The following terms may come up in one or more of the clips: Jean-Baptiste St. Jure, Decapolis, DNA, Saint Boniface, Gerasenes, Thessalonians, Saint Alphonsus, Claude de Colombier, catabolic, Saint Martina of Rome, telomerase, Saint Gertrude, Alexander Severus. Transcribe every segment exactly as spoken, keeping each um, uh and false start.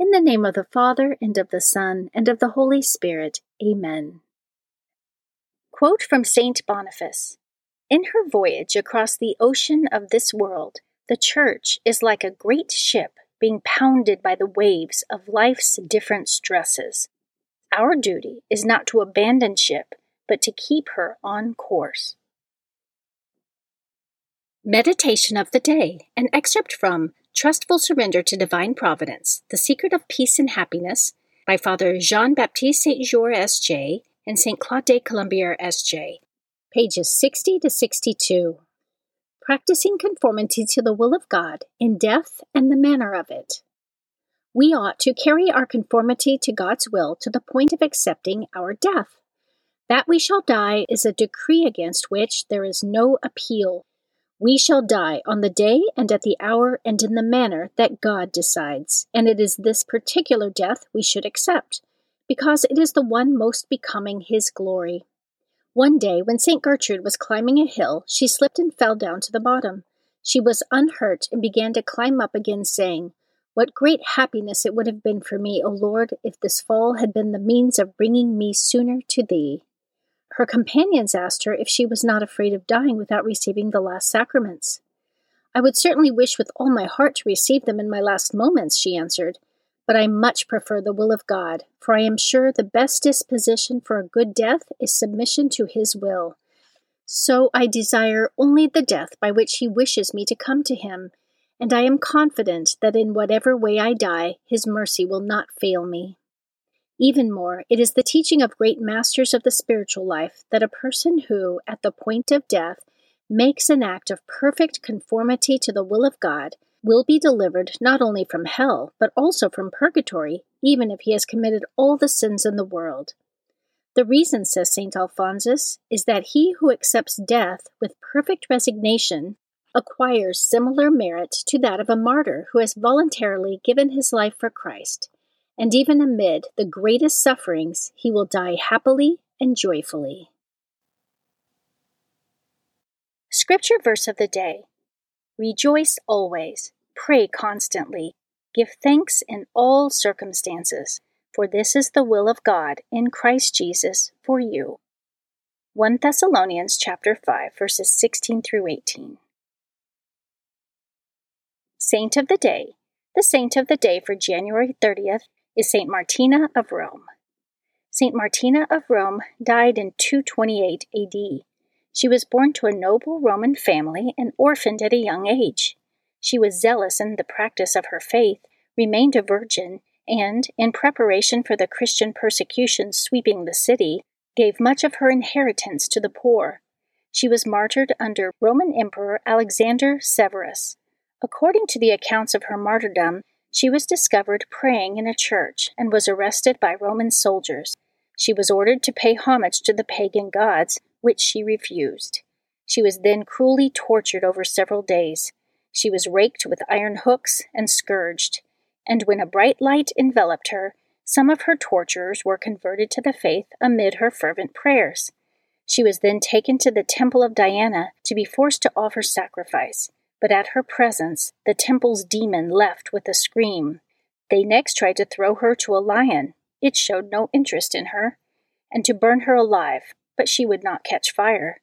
In the name of the Father, and of the Son, and of the Holy Spirit. Amen. Quote from Saint Boniface. In her voyage across the ocean of this world, the Church is like a great ship being pounded by the waves of life's different stresses. Our duty is not to abandon ship, but to keep her on course. Meditation of the Day, an excerpt from Trustful Surrender to Divine Providence, The Secret of Peace and Happiness, by Father Jean-Baptiste Saint Jure, S J, and Saint Claude de Colombier, S J, pages sixty to sixty-two. Practicing conformity to the will of God in death and the manner of it. We ought to carry our conformity to God's will to the point of accepting our death. That we shall die is a decree against which there is no appeal. We shall die on the day and at the hour and in the manner that God decides, and it is this particular death we should accept, because it is the one most becoming His glory. One day, when Saint Gertrude was climbing a hill, she slipped and fell down to the bottom. She was unhurt and began to climb up again, saying, "What great happiness it would have been for me, O Lord, if this fall had been the means of bringing me sooner to Thee." Her companions asked her if she was not afraid of dying without receiving the last sacraments. "I would certainly wish with all my heart to receive them in my last moments," she answered, "but I much prefer the will of God, for I am sure the best disposition for a good death is submission to His will. So I desire only the death by which He wishes me to come to Him, and I am confident that in whatever way I die, His mercy will not fail me." Even more, it is the teaching of great masters of the spiritual life that a person who, at the point of death, makes an act of perfect conformity to the will of God will be delivered not only from hell, but also from purgatory, even if he has committed all the sins in the world. The reason, says Saint Alphonsus, is that he who accepts death with perfect resignation acquires similar merit to that of a martyr who has voluntarily given his life for Christ. And even amid the greatest sufferings, he will die happily and joyfully. Scripture verse of the day. Rejoice always, pray constantly, give thanks in all circumstances, for this is the will of God in Christ Jesus for you. First Thessalonians chapter five, verses sixteen through eighteen. Saint of the Day. The saint of the day for January thirtieth is Saint Martina of Rome. Saint Martina of Rome died in two twenty-eight A D. She was born to a noble Roman family and orphaned at a young age. She was zealous in the practice of her faith, remained a virgin, and, in preparation for the Christian persecution sweeping the city, gave much of her inheritance to the poor. She was martyred under Roman Emperor Alexander Severus. According to the accounts of her martyrdom, she was discovered praying in a church and was arrested by Roman soldiers. She was ordered to pay homage to the pagan gods, which she refused. She was then cruelly tortured over several days. She was raked with iron hooks and scourged. And when a bright light enveloped her, some of her torturers were converted to the faith amid her fervent prayers. She was then taken to the temple of Diana to be forced to offer sacrifice, but at her presence the temple's demon left with a scream. They next tried to throw her to a lion. It showed no interest in her, and to burn her alive, but she would not catch fire.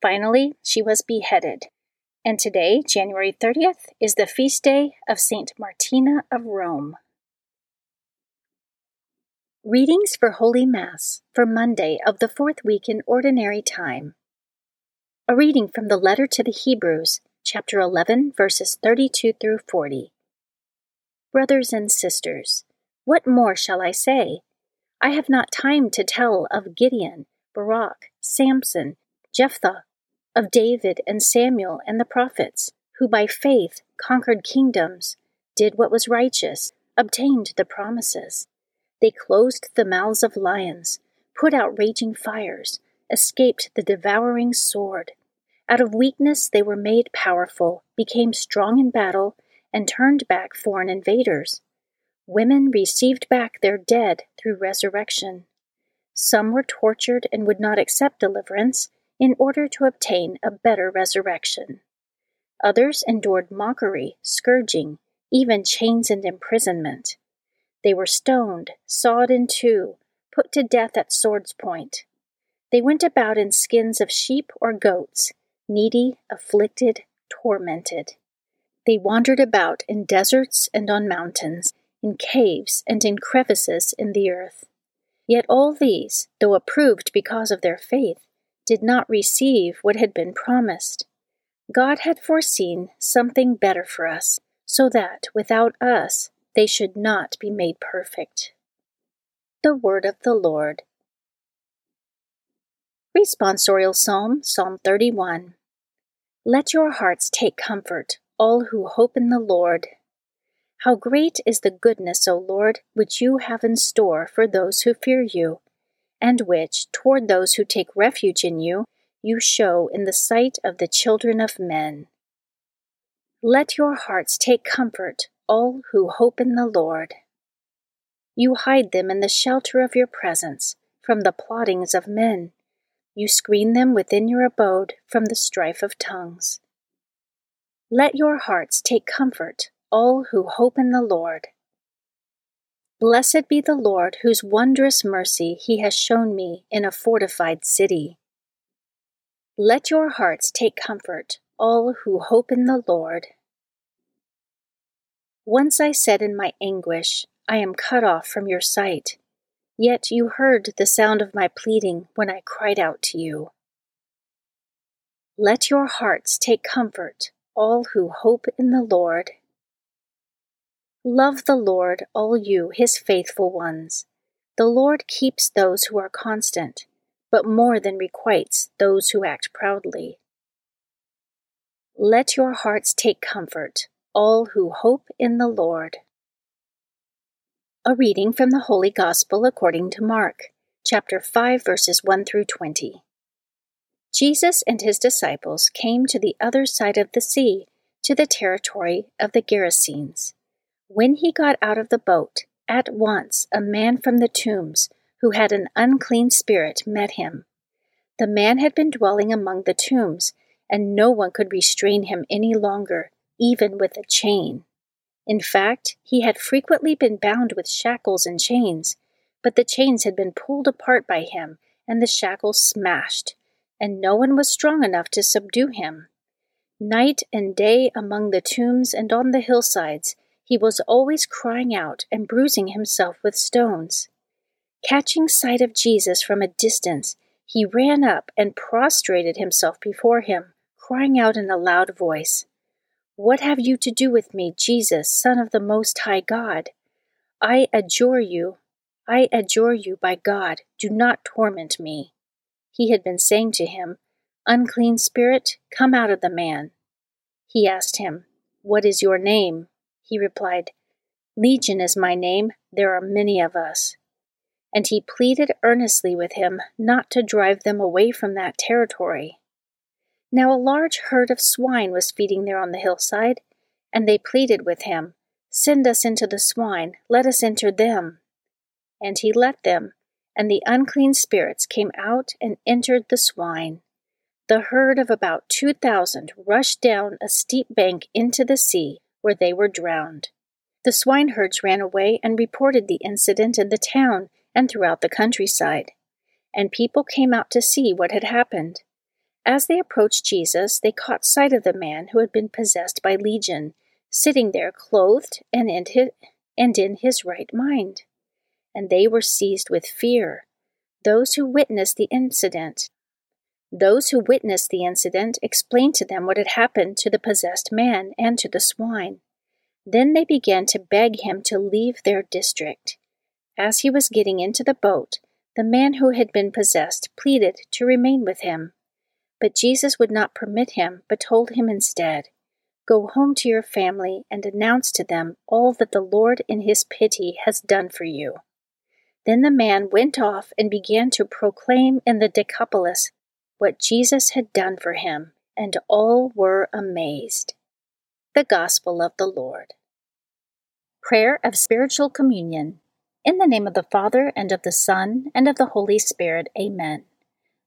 Finally, she was beheaded. And today, January thirtieth, is the feast day of Saint Martina of Rome. Readings for Holy Mass for Monday of the fourth week in Ordinary Time. A reading from the letter to the Hebrews, chapter eleven, verses thirty-two through forty. Brothers and sisters, what more shall I say? I have not time to tell of Gideon, Barak, Samson, Jephthah, of David and Samuel and the prophets, who by faith conquered kingdoms, did what was righteous, obtained the promises. They closed the mouths of lions, put out raging fires, escaped the devouring sword. Out of weakness they were made powerful, became strong in battle, and turned back foreign invaders. Women received back their dead through resurrection. Some were tortured and would not accept deliverance, in order to obtain a better resurrection. Others endured mockery, scourging, even chains and imprisonment. They were stoned, sawed in two, put to death at sword's point. They went about in skins of sheep or goats, needy, afflicted, tormented. They wandered about in deserts and on mountains, in caves and in crevices in the earth. Yet all these, though approved because of their faith, did not receive what had been promised. God had foreseen something better for us, so that, without us, they should not be made perfect. The Word of the Lord. Responsorial Psalm, Psalm thirty-one. Let your hearts take comfort, all who hope in the Lord. How great is the goodness, O Lord, which you have in store for those who fear you, and which, toward those who take refuge in you, you show in the sight of the children of men. Let your hearts take comfort, all who hope in the Lord. You hide them in the shelter of your presence, from the plottings of men. You screen them within your abode from the strife of tongues. Let your hearts take comfort, all who hope in the Lord. Blessed be the Lord, whose wondrous mercy he has shown me in a fortified city. Let your hearts take comfort, all who hope in the Lord. Once I said in my anguish, I am cut off from your sight. Yet you heard the sound of my pleading when I cried out to you. Let your hearts take comfort, all who hope in the Lord. Love the Lord, all you, his faithful ones. The Lord keeps those who are constant, but more than requites those who act proudly. Let your hearts take comfort, all who hope in the Lord. A reading from the Holy Gospel according to Mark, chapter five, verses one through twenty. Jesus and his disciples came to the other side of the sea, to the territory of the Gerasenes. When he got out of the boat, at once a man from the tombs, who had an unclean spirit, met him. The man had been dwelling among the tombs, and no one could restrain him any longer, even with a chain. In fact, he had frequently been bound with shackles and chains, but the chains had been pulled apart by him, and the shackles smashed, and no one was strong enough to subdue him. Night and day among the tombs and on the hillsides, he was always crying out and bruising himself with stones. Catching sight of Jesus from a distance, he ran up and prostrated himself before him, crying out in a loud voice, "What have you to do with me, Jesus, Son of the Most High God? I adjure you, I adjure you by God, do not torment me. He had been saying to him, Unclean spirit, come out of the man. He asked him, What is your name? He replied, Legion is my name, there are many of us. And he pleaded earnestly with him not to drive them away from that territory. Now a large herd of swine was feeding there on the hillside, and they pleaded with him, Send us into the swine, let us enter them. And he let them, and the unclean spirits came out and entered the swine. The herd of about two thousand rushed down a steep bank into the sea, where they were drowned. The swineherds ran away and reported the incident in the town and throughout the countryside, and people came out to see what had happened. As they approached Jesus, they caught sight of the man who had been possessed by Legion, sitting there clothed and in his, and in his right mind. And they were seized with fear. Those who witnessed the incident, those who witnessed the incident explained to them what had happened to the possessed man and to the swine. Then they began to beg him to leave their district. As he was getting into the boat, the man who had been possessed pleaded to remain with him. But Jesus would not permit him, but told him instead, Go home to your family and announce to them all that the Lord in his pity has done for you. Then the man went off and began to proclaim in the Decapolis what Jesus had done for him, and all were amazed. The Gospel of the Lord. Prayer of Spiritual Communion. In the name of the Father, and of the Son, and of the Holy Spirit. Amen.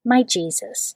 My Jesus,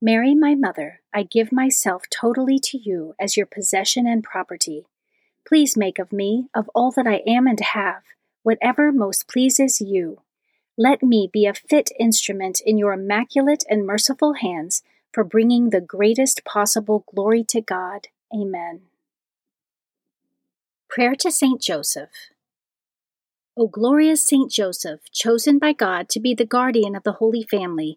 Mary, my mother, I give myself totally to you as your possession and property. Please make of me, of all that I am and have, whatever most pleases you. Let me be a fit instrument in your immaculate and merciful hands for bringing the greatest possible glory to God. Amen. Prayer to Saint Joseph. O glorious Saint Joseph, chosen by God to be the guardian of the Holy Family,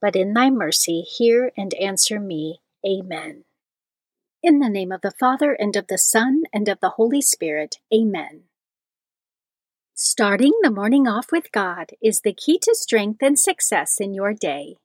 but in thy mercy hear and answer me. Amen. In the name of the Father, and of the Son, and of the Holy Spirit. Amen. Starting the morning off with God is the key to strength and success in your day.